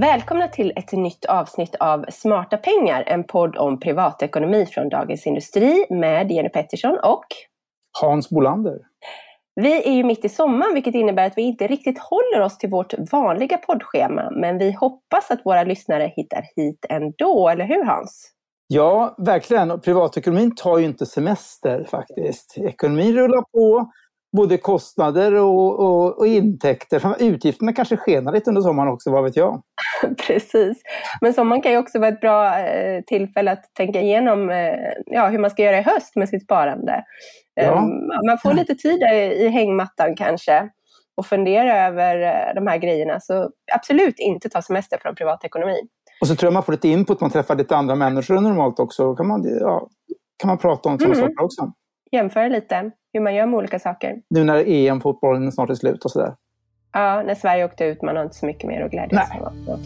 Välkomna till ett nytt avsnitt av Smarta pengar, en podd om privatekonomi från Dagens Industri med Jenny Pettersson och Hans Bolander. Vi är ju mitt i sommaren, vilket innebär att vi inte riktigt håller oss till vårt vanliga poddschema, men vi hoppas att våra lyssnare hittar hit ändå, eller hur Hans? Ja, verkligen. Privatekonomin tar ju inte semester faktiskt. Ekonomin rullar på. Både kostnader och intäkter. Utgifterna kanske skenar lite under sommaren också, vad vet jag. Precis. Men sommaren kan ju också vara ett bra tillfälle att tänka igenom hur man ska göra i höst med sitt sparande. Ja. Man får lite tid i hängmattan kanske och fundera över de här grejerna. Så absolut inte ta semester från privatekonomin. Och så tror jag man får lite input, man träffar lite andra människor normalt också. Då kan man prata om sådana saker också. Jämföra lite hur man gör med olika saker. Nu när EM-fotbollen snart är slut och sådär. Ja, när Sverige åkte ut, man har inte så mycket mer att glädjas åt.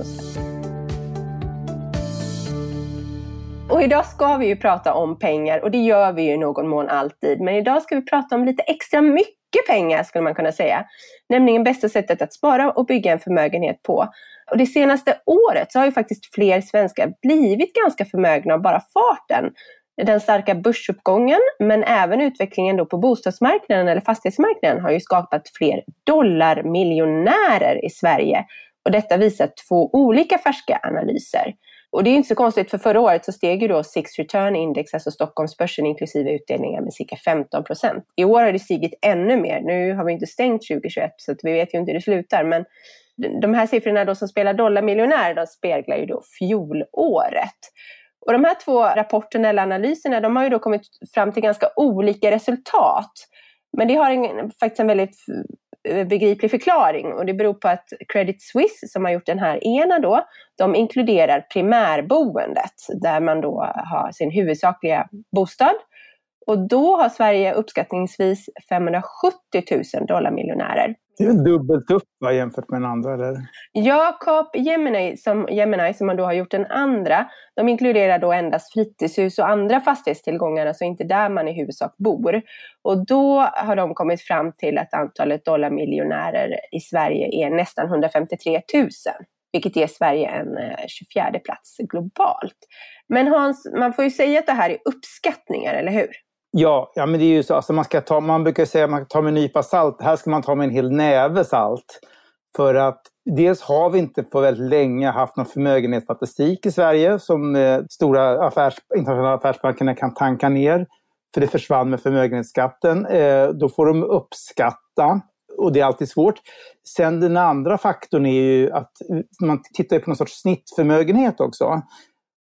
Och idag ska vi ju prata om pengar, och det gör vi ju i någon mån alltid. Men idag ska vi prata om lite extra mycket pengar, skulle man kunna säga. Nämligen bästa sättet att spara och bygga en förmögenhet på. Och det senaste året så har ju faktiskt fler svenskar blivit ganska förmögna av bara farten. Den starka börsuppgången, men även utvecklingen då på bostadsmarknaden eller fastighetsmarknaden, har ju skapat fler dollarmiljonärer i Sverige. Och detta visar två olika färska analyser. Och det är inte så konstigt, för förra året så steg ju då Six Return Index, alltså Stockholmsbörsen inklusive utdelningar, med cirka 15%. I år har det stigit ännu mer. Nu har vi inte stängt 2021 så att vi vet ju inte hur det slutar, men de här siffrorna då som spelar dollarmiljonärer, de speglar ju då fjolåret. Och de här två rapporterna eller analyserna, de har ju då kommit fram till ganska olika resultat. Men det har faktiskt en väldigt begriplig förklaring, och det beror på att Credit Suisse, som har gjort den här ena då, de inkluderar primärboendet där man då har sin huvudsakliga bostad. Och då har Sverige uppskattningsvis 570 000 dollarmiljonärer. Det är väl dubbelt upp jämfört med den andra, eller? Ja, Capgemini som man då har gjort den andra, de inkluderar då endast fritidshus och andra fastighetstillgångar, alltså inte där man i huvudsak bor. Och då har de kommit fram till att antalet dollarmiljonärer i Sverige är nästan 153 000. Vilket ger Sverige en 24:e plats globalt. Men Hans, man får ju säga att det här är uppskattningar, eller hur? Ja men det är ju så. Alltså man brukar säga att man tar med en nypa salt. Här ska man ta med en hel näve salt. För att dels har vi inte på väldigt länge haft någon förmögenhetsstatistik i Sverige som stora internationella affärsbankerna kan tanka ner. För det försvann med förmögenhetsskatten. Då får de uppskatta. Och det är alltid svårt. Sen den andra faktorn är ju att man tittar på någon sorts snittförmögenhet också.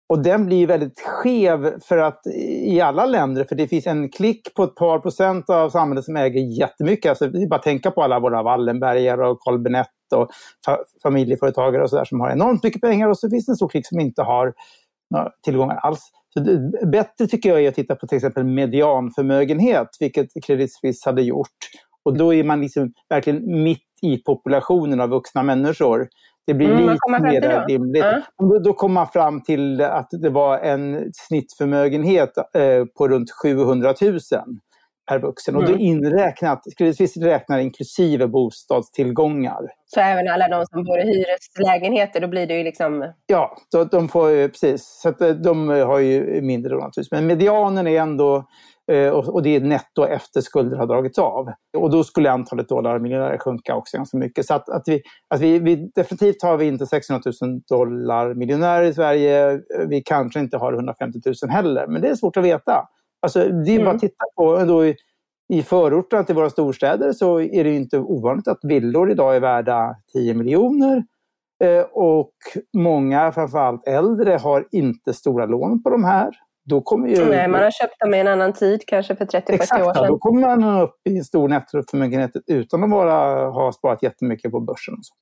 Och den blir väldigt skev för att i alla länder. För det finns en klick på ett par procent av samhället som äger jättemycket. Alltså, det är bara att tänka på alla våra Wallenbergare och Carl Benett och familjeföretagare och sådär som har enormt mycket pengar. Och så finns det en stor klick som inte har tillgångar alls. Så det, bättre tycker jag är att titta på till exempel medianförmögenhet, vilket Credit Suisse hade gjort. Och då är man liksom verkligen mitt i populationen av vuxna människor. Det blir lite mer rimligt. Då kommer man fram till att det var en snittförmögenhet på runt 700 000 per vuxen. Och då inräknat, Credit räknar inklusive bostadstillgångar. Så även alla de som bor i hyreslägenheter, då blir det ju liksom... Ja, de får ju, precis. Så att de har ju mindre naturligtvis. Men medianen är ändå... Och det är netto efter skulder har dragits av. Och då skulle antalet dollarmiljonärer sjunka också ganska mycket. Så att vi definitivt har vi inte 600 000 dollarmiljonärer i Sverige. Vi kanske inte har 150 000 heller. Men det är svårt att veta. Alltså, det är bara att titta på. Då i förorterna till våra storstäder så är det ju inte ovanligt att villor idag är värda 10 miljoner. Och många, framförallt äldre, har inte stora lån på de här. Då kommer ju... Nej, man har köpt dem i en annan tid, kanske för 30-40 år sedan. Då kommer man upp i en stor nettoförmögenhet utan att bara ha sparat jättemycket på börsen. Och så.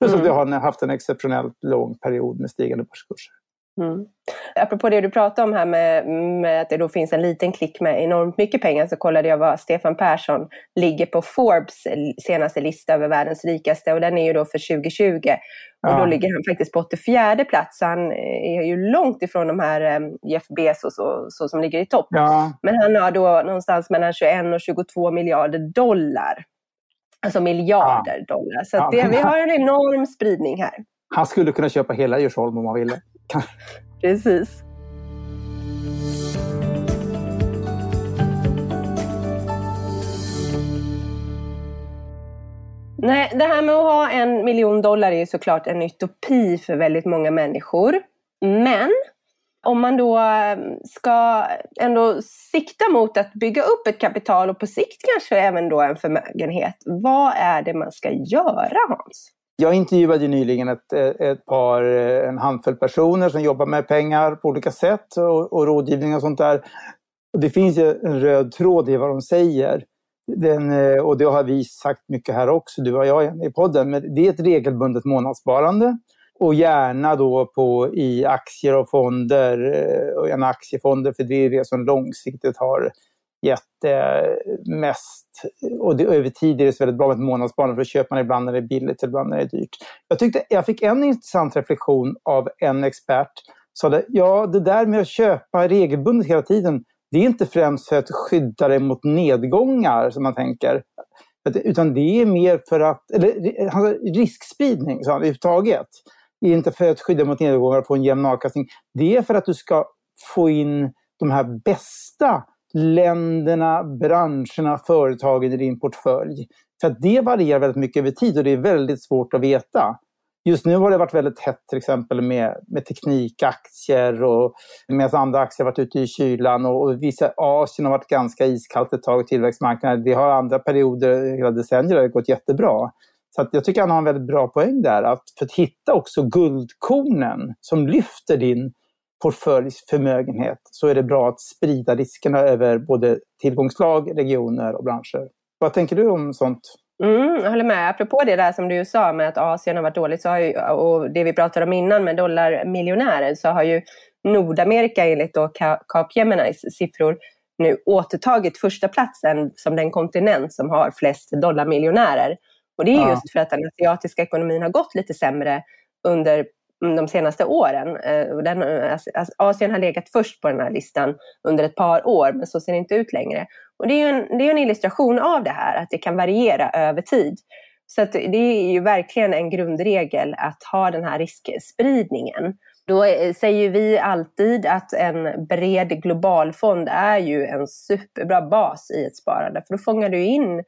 Plus att vi har haft en exceptionellt lång period med stigande börskurser. Mm. Apropå det du pratade om här med att det då finns en liten klick med enormt mycket pengar, så kollade jag vad Stefan Persson ligger på Forbes senaste lista över världens rikaste, och den är ju då för 2020, och då ligger han faktiskt på 84:e plats, så han är ju långt ifrån de här Jeff Bezos och så som ligger i topp. Men han har då någonstans mellan 21 och 22 miljarder dollar, alltså miljarder dollar, så att vi har en enorm spridning här. Han skulle kunna köpa hela Djursholm om han ville. Precis. Nej, det här med att ha $1 miljon är ju såklart en utopi för väldigt många människor. Men om man då ska ändå sikta mot att bygga upp ett kapital och på sikt kanske även då en förmögenhet. Vad är det man ska göra, Hans? Jag intervjuade ju nyligen en handfull personer som jobbar med pengar på olika sätt och rådgivning och sånt där. Och det finns ju en röd tråd i vad de säger. Och det har vi sagt mycket här också, du och jag i podden. Men det är ett regelbundet månadssparande. Och gärna då i aktier och fonder. Och en aktiefonder, för det är det som långsiktigt har gett mest. Och det, över tid är det så väldigt bra med ett månadssparande. För då köper man ibland när det är billigt, ibland när det är dyrt. Jag fick en intressant reflektion av en expert. Sa ja, det där med att köpa regelbundet hela tiden. Det är inte främst för att skydda dig mot nedgångar som man tänker. Utan det är mer för att... Eller riskspridning, sa han, överhuvudtaget. Det är inte för att skydda mot nedgångar och få en jämn avkastning. Det är för att du ska få in de här bästa länderna, branscherna, företagen i din portfölj. För att det varierar väldigt mycket över tid och det är väldigt svårt att veta. Just nu har det varit väldigt hett till exempel med teknikaktier och med andra aktier har varit ute i kylan och vissa Asien har varit ganska iskallt ett tag i tillväxtmarknaden. Det har andra perioder, hela decennier har det gått jättebra. Så att jag tycker han har en väldigt bra poäng där för att hitta också guldkornen som lyfter din portföljs förmögenhet så är det bra att sprida riskerna över både tillgångslag, regioner och branscher. Vad tänker du om sånt? Jag håller med. Apropå det där som du sa med att Asien har varit dåligt så har ju, och det vi pratade om innan med dollarmiljonärer så har ju Nordamerika enligt då Capgeminis siffror nu återtagit första platsen som den kontinent som har flest dollarmiljonärer. Och det är just för att den asiatiska ekonomin har gått lite sämre under de senaste åren. Och Asien har legat först på den här listan under ett par år men så ser det inte ut längre. Och det är en illustration av det här, att det kan variera över tid. Så att det är ju verkligen en grundregel att ha den här riskspridningen. Då säger vi alltid att en bred global fond är ju en superbra bas i ett sparande. För då fångar du in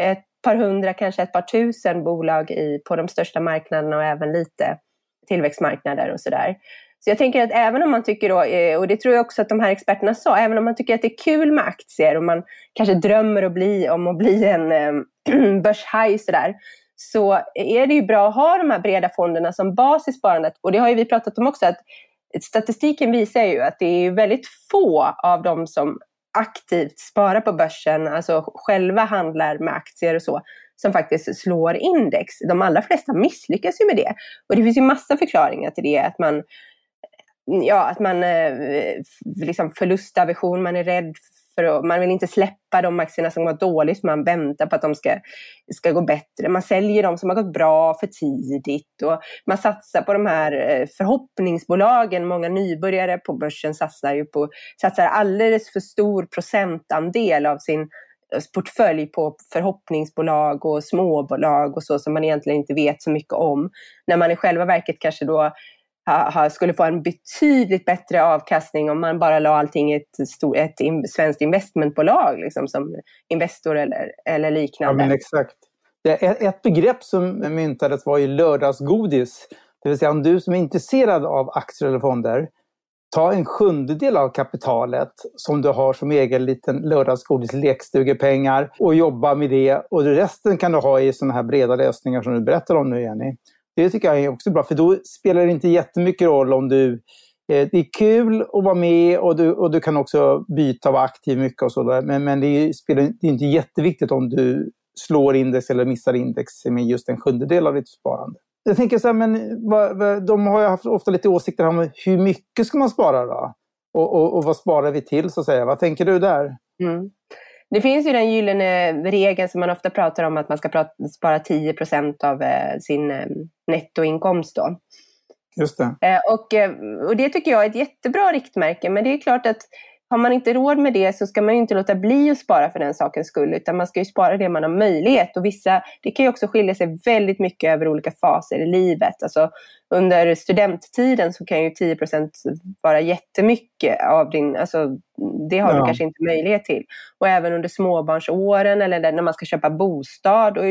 ett par hundra, kanske ett par tusen bolag på de största marknaderna och även lite tillväxtmarknader och sådär. Så jag tänker att även om man tycker då, och det tror jag också att de här experterna sa, även om man tycker att det är kul med aktier och man kanske drömmer om att bli en börshaj sådär, så är det ju bra att ha de här breda fonderna som bas i sparandet. Och det har ju vi pratat om också, att statistiken visar ju att det är väldigt få av dem som aktivt sparar på börsen, alltså själva handlar med aktier och så, som faktiskt slår index. De allra flesta misslyckas ju med det. Och det finns ju massa förklaringar till det, att man liksom förlustaversion, man är rädd för, man vill inte släppa de aktierna som gått dåligt, man väntar på att de ska gå bättre, man säljer de som har gått bra för tidigt och man satsar på de här förhoppningsbolagen. Många nybörjare på börsen satsar alldeles för stor procentandel av sin portfölj på förhoppningsbolag och småbolag och så som man egentligen inte vet så mycket om, när man i själva verket kanske då skulle få en betydligt bättre avkastning om man bara la allting i ett svenskt investmentbolag liksom, som Investor eller liknande. Ja, men exakt. Ett begrepp som myntades var ju lördagsgodis. Det vill säga, om du som är intresserad av aktier eller fonder, ta en 7/10 av kapitalet som du har som egen liten lördagsgodis, lekstugepengar, och jobba med det. Och resten kan du ha i sådana här breda lösningar som du berättar om nu, Jenny. Det tycker jag är också bra, för då spelar det inte jättemycket roll om du... det är kul att vara med och du kan också byta och vara aktiv mycket och sådär. Men det är inte jätteviktigt om du slår index eller missar index med just en 7/10 av ditt sparande. Jag tänker så här, de har ju haft ofta lite åsikter om hur mycket ska man spara då? Och vad sparar vi till så att säga? Vad tänker du där? Mm. Det finns ju den gyllene regeln som man ofta pratar om, att man ska spara 10% av sin nettoinkomst då. Just det. Och det tycker jag är ett jättebra riktmärke, men det är klart att Har man inte råd med det så ska man ju inte låta bli att spara för den sakens skull, utan man ska ju spara det man har möjlighet. Och vissa, det kan ju också skilja sig väldigt mycket över olika faser i livet. Alltså, under studenttiden så kan ju 10% vara jättemycket av din, alltså det har du kanske inte möjlighet till. Och även under småbarnsåren eller när man ska köpa bostad, och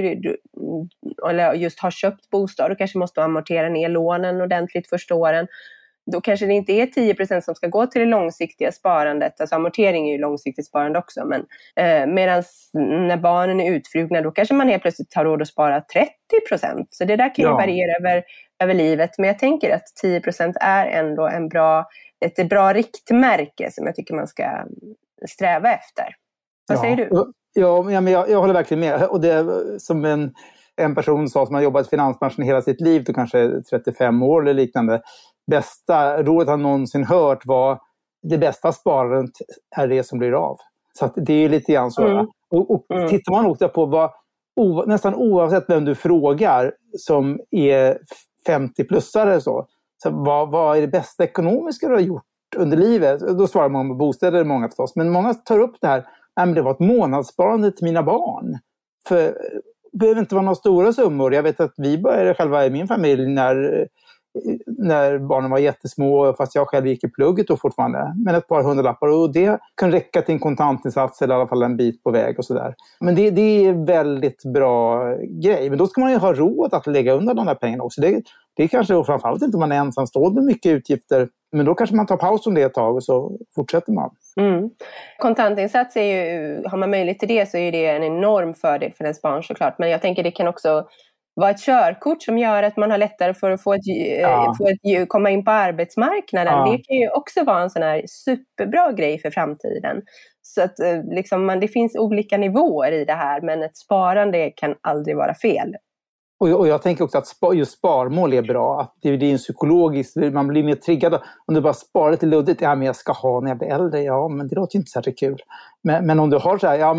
eller just har köpt bostad, och kanske måste amortera ner lånen ordentligt första åren. Då kanske det inte är 10% som ska gå till det långsiktiga sparandet. Alltså amortering är ju långsiktigt sparande också. Men medan när barnen är utflugna, då kanske man helt plötsligt har råd att spara 30%. Så det där kan ju variera över livet. Men jag tänker att 10% är ändå ett bra riktmärke som jag tycker man ska sträva efter. Vad säger du? Ja, men jag håller verkligen med. Och det är som en person sa som har jobbat i finansbranschen hela sitt liv, då kanske 35 år eller liknande. Bästa rådet han någonsin hört var: det bästa sparandet är det som blir av. Så att det är lite grann så. Och tittar man också på vad nästan oavsett vem du frågar som är 50-plussare så vad är det bästa ekonomiska du har gjort under livet? Då svarar man på bostäder, många förstås. Men många tar upp det här: nej, men det var ett månadssparande till mina barn. För det behöver inte vara några stora summor. Jag vet att vi började själva i min familj när barnen var jättesmå, fast jag själv gick i plugget och fortfarande, men ett par hundralappar, och det kan räcka till en kontantinsats eller i alla fall en bit på väg och sådär. Men det är en väldigt bra grej, men då ska man ju ha råd att lägga undan de där pengarna också. Det kanske, och framförallt inte om man är ensamstående med mycket utgifter, men då kanske man tar paus om det ett tag och så fortsätter man. Kontantinsats är ju, har man möjlighet till det så är det en enorm fördel för ens barn såklart, men jag tänker det kan också var ett körkort som gör att man har lättare för att komma in på arbetsmarknaden. Ja. Det kan ju också vara en sån här superbra grej för framtiden. Så att liksom, det finns olika nivåer i det här, men ett sparande kan aldrig vara fel. Och jag tänker också att just sparmål är bra. Att det är en psykologisk, man blir mer triggad. Om du bara sparar lite luddigt, men jag ska ha när jag blir äldre. Ja, men det låter ju inte särskilt kul. Men om du har så här,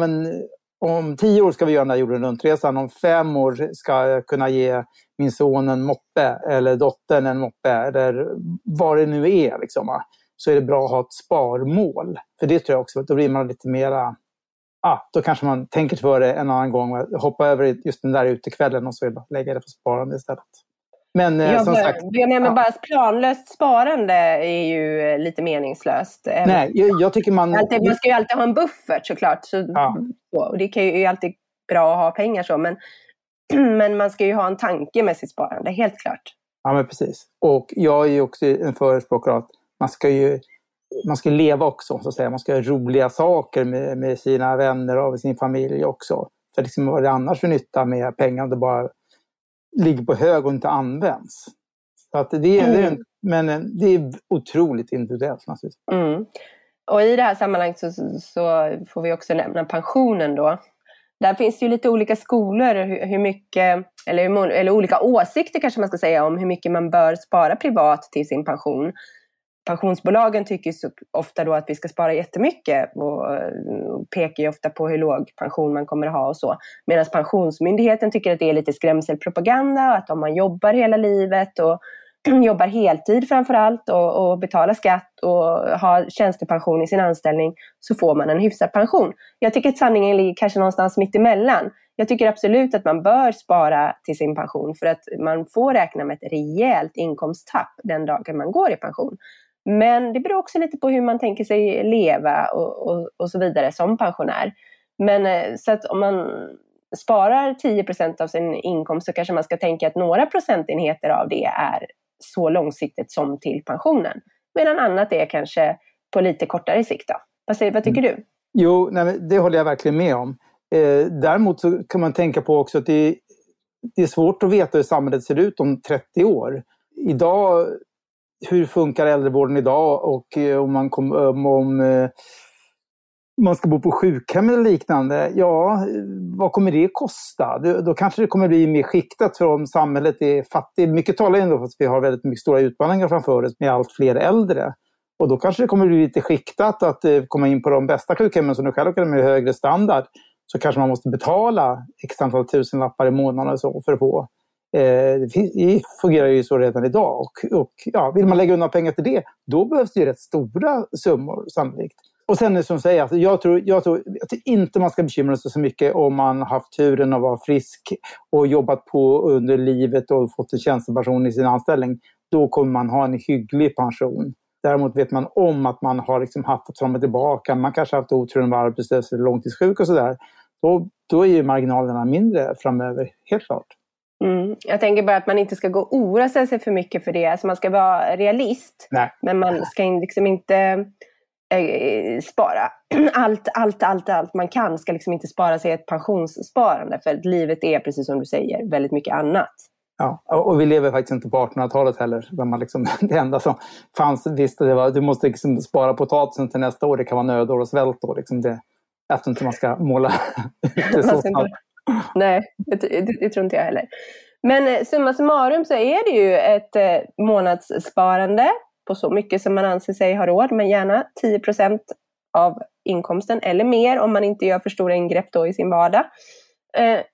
om 10 år ska vi göra den här jorden runtresan. Om 5 år ska jag kunna ge min son en moppe eller dottern en moppe eller vad det nu är. Liksom, så är det bra att ha ett sparmål. För det tror jag också. Då blir man lite mera... då kanske man tänker för det en annan gång. Hoppa över just den där utekvällen och så lägga det på sparande istället. Men bara planlöst sparande är ju lite meningslöst. Nej, jag tycker man ska ju alltid ha en buffert såklart. Och det är ju alltid bra att ha pengar så. Men man ska ju ha en tanke med sitt sparande, helt klart. Ja, men precis. Och jag är ju också en förespråkare att man ska leva också, så att säga. Man ska göra roliga saker med sina vänner och med sin familj också. För liksom, vad är det annars för nytta med pengar? Det bara ligger på hög och inte används. Så att men det är otroligt individuellt naturligtvis. Och i det här sammanhanget så får vi också nämna pensionen då. Där finns ju lite olika skolor hur mycket, eller olika åsikter kanske man ska säga, om hur mycket man bör spara privat till sin pension. Pensionsbolagen tycker så ofta då att vi ska spara jättemycket och pekar ju ofta på hur låg pension man kommer att ha och så. Medan Pensionsmyndigheten tycker att det är lite skrämselpropaganda, att om man jobbar hela livet och jobbar heltid framförallt och betalar skatt och har tjänstepension i sin anställning så får man en hyfsad pension. Jag tycker att sanningen ligger kanske någonstans mitt emellan. Jag tycker absolut att man bör spara till sin pension för att man får räkna med ett rejält inkomsttapp den dagen man går i pension. Men det beror också lite på hur man tänker sig leva och så vidare som pensionär. Men så att om man sparar 10% av sin inkomst så kanske man ska tänka att några procentenheter av det är så långsiktigt som till pensionen. Medan annat är kanske på lite kortare sikt då. Vad tycker du? Jo, det håller jag verkligen med om. Däremot så kan man tänka på också att det är svårt att veta hur samhället ser ut om 30 år. Idag... Hur funkar äldrevården idag, och om man ska bo på sjukhem eller liknande, vad kommer det kosta? Då kanske det kommer bli mer skiktat, för om samhället är fattigt. Mycket talar ändå för att vi har väldigt mycket stora utmaningar framför oss med allt fler äldre. Och då kanske det kommer bli lite skiktat att komma in på de bästa sjukhemmen som du själv kan med högre standard. Så kanske man måste betala x antal tusenlappar i månaden och så för att få. Det fungerar ju så redan idag, och vill man lägga undan pengar till det, då behövs det ju rätt stora summor sannolikt. Och sen som säger, alltså, jag tror inte man ska bekymra sig så mycket om man haft turen att vara frisk och jobbat på under livet och fått en tjänstepension i sin anställning. Då kommer man ha en hygglig pension. Däremot vet man om att man har liksom haft att komma tillbaka. Man kanske har haft oturen att vara arbetslös eller långtidssjuk och sådär. Då är ju marginalerna mindre framöver, helt klart. Mm. Jag tänker bara att man inte ska gå och oroa sig för mycket för det. Alltså man ska vara realist. Nej. Men man ska liksom inte... spara. Allt man kan ska liksom inte spara sig ett pensionssparande, för att livet är, precis som du säger, väldigt mycket annat. Ja, och vi lever faktiskt inte på 1800-talet heller, där man liksom, det enda som fanns, visst, det var, du måste liksom spara potatisen till nästa år, det kan vara nödår och svältår liksom, det, eftersom man ska måla det så snabbt. Nej, det tror inte jag heller. Men summa summarum så är det ju ett månadssparande på så mycket som man anser sig ha råd, men gärna 10% av inkomsten eller mer, om man inte gör för stora ingrepp då i sin vardag.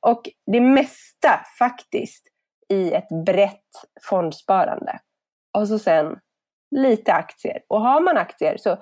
Och det mesta faktiskt i ett brett fondsparande. Och så sen lite aktier. Och har man aktier så,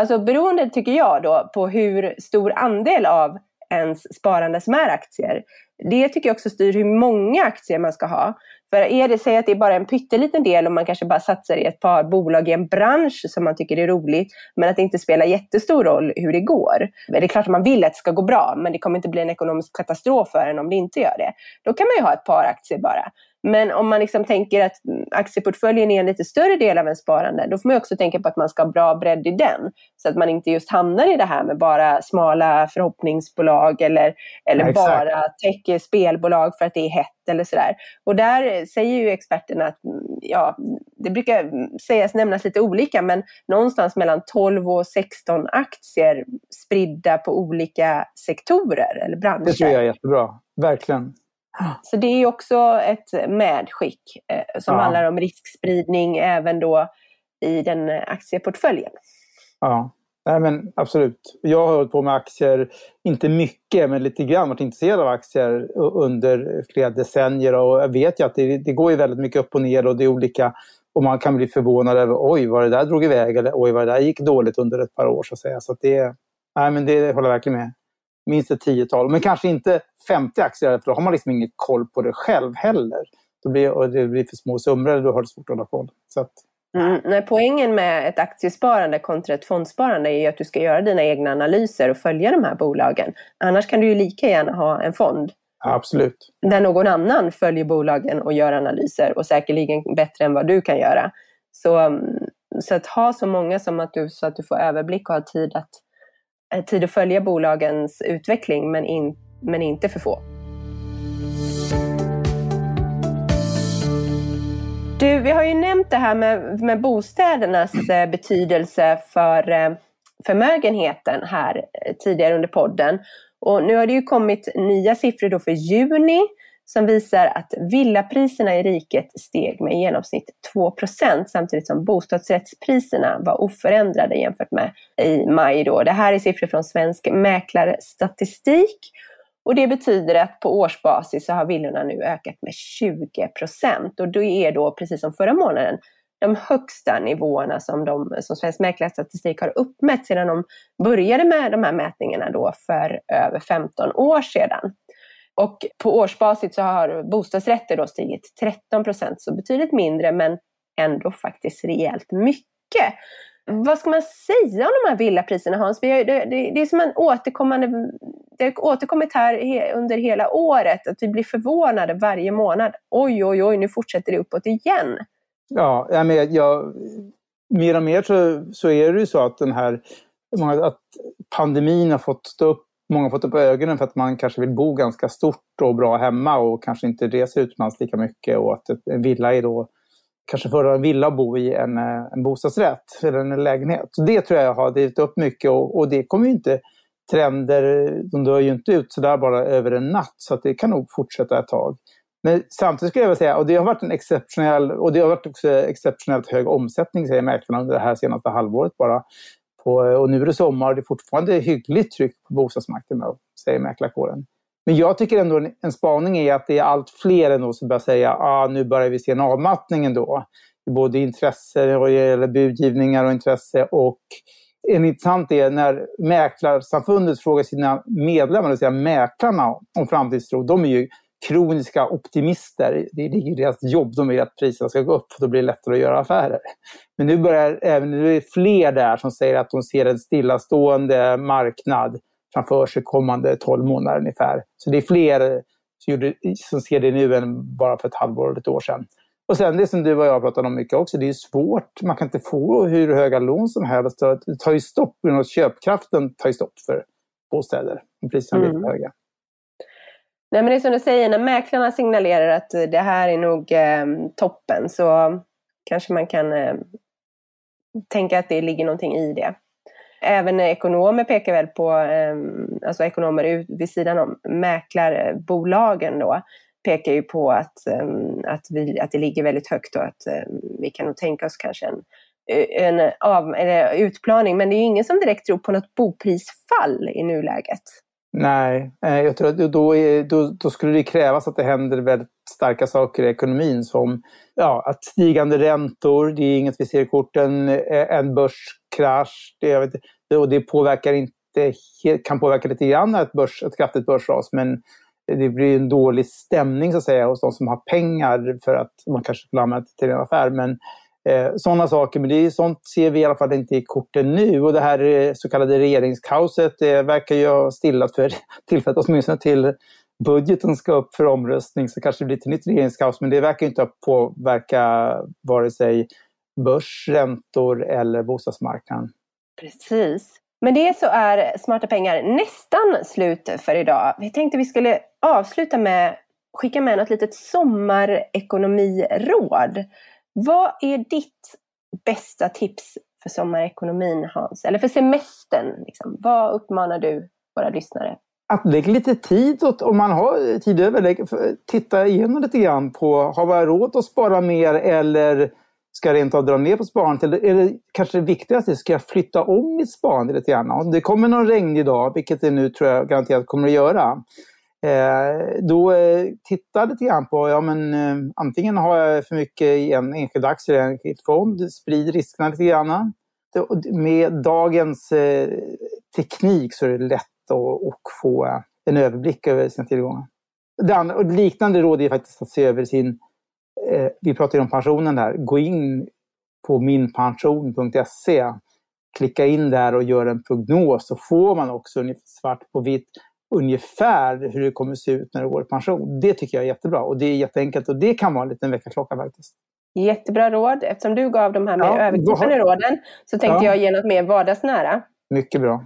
alltså beroende tycker jag då på hur stor andel av ens sparande som är aktier. Det tycker jag också styr hur många aktier man ska ha. För är det, säg att det är bara en pytteliten del och man kanske bara satsar i ett par bolag i en bransch som man tycker är roligt, men att det inte spelar jättestor roll hur det går. Det är klart att man vill att det ska gå bra, men det kommer inte bli en ekonomisk katastrof för en om det inte gör det. Då kan man ju ha ett par aktier bara. Men om man liksom tänker att aktieportföljen är en lite större del av en sparande, då får man också tänka på att man ska ha bra bredd i den. Så att man inte just hamnar i det här med bara smala förhoppningsbolag eller ja, bara tech-spelbolag för att det är hett eller sådär. Och där säger ju experterna att, ja, det brukar nämnas lite olika, men någonstans mellan 12 och 16 aktier spridda på olika sektorer eller branscher. Det tror jag är jättebra, verkligen. Så det är också ett medskick som handlar om riskspridning även då i den aktieportföljen. Ja, nej, men absolut. Jag har hållit på med aktier, inte mycket men lite grann, varit intresserad av aktier under flera decennier, och jag vet ju att det går ju väldigt mycket upp och ner, och det är olika, och man kan bli förvånad över oj vad det där drog iväg, eller oj vad det där gick dåligt under ett par år så att säga. Så att det, nej, men det håller jag verkligen med. Minst ett 10-tal, men kanske inte 50 aktier, för då har man liksom inget koll på det själv heller. Det blir för små summor, då har det svårt att hålla koll. Så att... Nej, poängen med ett aktiesparande kontra ett fondsparande är att du ska göra dina egna analyser och följa de här bolagen. Annars kan du ju lika gärna ha en fond. Ja, absolut. Där någon annan följer bolagen och gör analyser, och säkerligen bättre än vad du kan göra. Så att ha så många som att du får överblick och ha tid att följa bolagens utveckling, men inte för få. Du, vi har ju nämnt det här med bostädernas betydelse för förmögenheten här tidigare under podden. Och nu har det ju kommit nya siffror då för juni som visar att villapriserna i riket steg med i genomsnitt 2%, samtidigt som bostadsrättspriserna var oförändrade jämfört med i maj då. Det här är siffror från Svensk Mäklarstatistik, och det betyder att på årsbasis så har villorna nu ökat med 20%, och det är då, precis som förra månaden, de högsta nivåerna som Svensk Mäklarstatistik har uppmätt sedan de började med de här mätningarna då för över 15 år sedan. Och på årsbasis så har bostadsrätter då stigit 13%, så betydligt mindre, men ändå faktiskt rejält mycket. Vad ska man säga om de här villapriserna, Hans? Det är som en återkommit här under hela året, att vi blir förvånade varje månad. Oj, oj, oj, nu fortsätter det uppåt igen. Ja, men mer och mer så är det ju så att att pandemin har fått stå upp. Många har fått upp ögonen för att man kanske vill bo ganska stort och bra hemma och kanske inte resa utomlands lika mycket, och att en villa är då kanske föredrar en villa att bo i en bostadsrätt eller en lägenhet. Så det tror jag har drivit upp mycket, och det kommer ju inte trender, de dör ju inte ut sådär bara över en natt, så att det kan nog fortsätta ett tag. Men samtidigt skulle jag vilja säga, och det har varit exceptionellt hög omsättning, säger mäklarna, under det här senaste halvåret bara. Och nu är det sommar, det är fortfarande hyggligt tryck på bostadsmarknaden, säger mäklarkåren. Men jag tycker ändå en spaning är att det är allt fler ändå som börjar säga nu börjar vi se en avmattning ändå. Både intresse och budgivningar och intresse och en intressant är när mäklarsamfundet frågar sina medlemmar, det vill säga mäklarna, om framtidstro. De är ju kroniska optimister. Det är deras jobb. De vill att priserna ska gå upp och då blir det lättare att göra affärer. Men nu börjar även nu är fler där som säger att de ser en stillastående marknad framför sig kommande 12 månader ungefär. Så det är fler som ser det nu än bara för ett halvår eller ett år sedan. Och sen det som du och jag pratade om mycket också, det är svårt. Man kan inte få hur höga lån som helst. Det tar ju stopp, och köpkraften tar ju stopp för bostäder. Priserna blir för höga. Nej, men det är som du säger, när mäklarna signalerar att det här är nog toppen, så kanske man kan tänka att det ligger någonting i det. Även ekonomer pekar väl på, alltså ekonomer vid sidan om mäklarbolagen då, pekar ju på att det ligger väldigt högt och att vi kan nog tänka oss kanske en utplaning. Men det är ju ingen som direkt tror på något boprisfall i nuläget. Nej, jag tror att då skulle det krävas att det händer väldigt starka saker i ekonomin som att stigande räntor, det är inget vi ser i korten, en börskrasch, det påverkar inte, kan påverka lite grann ett kraftigt börsras, men det blir en dålig stämning så att säga hos de som har pengar för att man kanske skulle använda det till en affär, men sådana saker, men det är sånt ser vi i alla fall inte i korten nu, och det här så kallade regeringskaoset verkar ju ha stillat för tillfället, åtminstone till budgeten ska upp för omröstning, så kanske det blir ett nytt regeringskaos, men det verkar inte påverka vare sig börs, räntor eller bostadsmarknaden. Precis. Men det så är Smarta pengar nästan slut för idag. Vi tänkte vi skulle avsluta med skicka med något litet sommarekonomiråd. Vad är ditt bästa tips för sommarekonomin, Hans? Eller för semestern? Liksom? Vad uppmanar du våra lyssnare? Att lägga lite tid åt, om man har tid över, titta igenom lite grann på, har man råd att spara mer eller ska jag inte dra ner på sparandet? Eller kanske det viktigaste, ska jag flytta om mitt sparande lite grann? Om det kommer någon regn idag, vilket det nu tror jag garanterat kommer att göra, då titta lite grann på antingen har jag för mycket i en enskild aktie eller en enskild fond, sprid riskerna lite grann. Med dagens teknik så är det lätt att få en överblick över sina tillgångar. Och liknande råd är faktiskt att se över sin, vi pratar ju om pensionen där, gå in på minpension.se, klicka in där och gör en prognos, så får man också svart på vitt ungefär hur det kommer se ut när det går i pension. Det tycker jag är jättebra och det är jätteenkelt och det kan vara en liten veckaklocka faktiskt. Jättebra råd. Eftersom du gav de här mer övergripande råden så tänkte jag ge något mer vardagsnära. Mycket bra.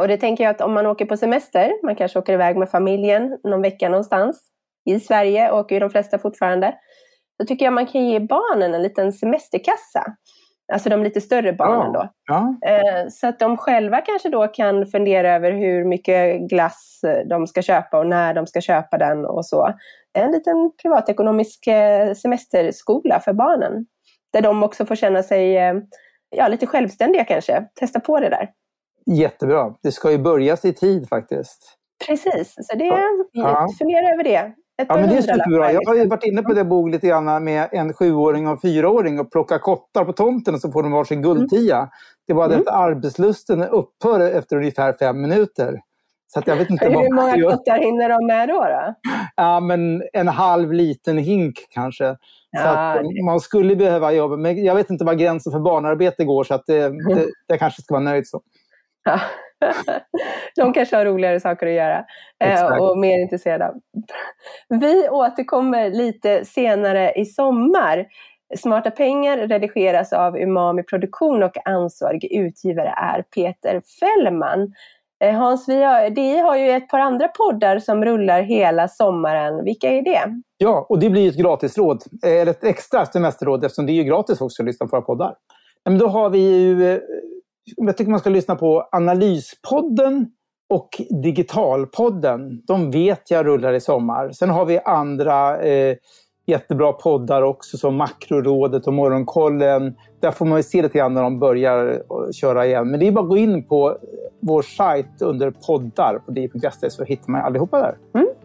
Och det tänker jag att om man åker på semester, man kanske åker iväg med familjen någon vecka någonstans. I Sverige åker ju de flesta fortfarande. Då tycker jag man kan ge barnen en liten semesterkassa. Alltså de lite större barnen då. Ja. Så att de själva kanske då kan fundera över hur mycket glass de ska köpa och när de ska köpa den och så. En liten privatekonomisk semesterskola för barnen. Där de också får känna sig lite självständiga kanske. Testa på det där. Jättebra. Det ska ju börjas i tid faktiskt. Precis. Så det fundera över det. Men det är superbra. Jag har ju varit inne på det bok lite grann med en 7-åring och en 4-åring och plocka kottar på tomten och så får de varsin guldtia. Det var att arbetslusten upphör efter ungefär 5 minuter. Så att jag vet inte hur många kottar hinner de med då? Ja, men en halv liten hink kanske. Ja, så att man skulle behöva jobba. Men jag vet inte vad gränsen för barnarbete går, så att jag kanske ska vara nöjd så. Ja. De kanske har roligare saker att göra och mer intresserade. Vi återkommer lite senare i sommar. Smarta pengar redigeras av Umami Produktion och ansvarig utgivare är Peter Fällman. Hans, vi har ju ett par andra poddar som rullar hela sommaren. Vilka är det? Ja, och det blir ju ett gratisråd, eller ett extra semesterråd, eftersom det är ju gratis också att lyssna på våra poddar. Men då har vi ju... Jag tycker man ska lyssna på Analyspodden och Digitalpodden. De vet jag rullar i sommar. Sen har vi andra jättebra poddar också som Makrorådet och Morgonkollen. Där får man ju se lite grann när de börjar köra igen. Men det är bara att gå in på vår sajt under poddar på di.se så hittar man allihopa där.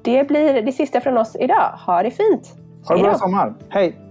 Det blir det sista från oss idag. Ha det fint! Ha en bra sommar! Hej!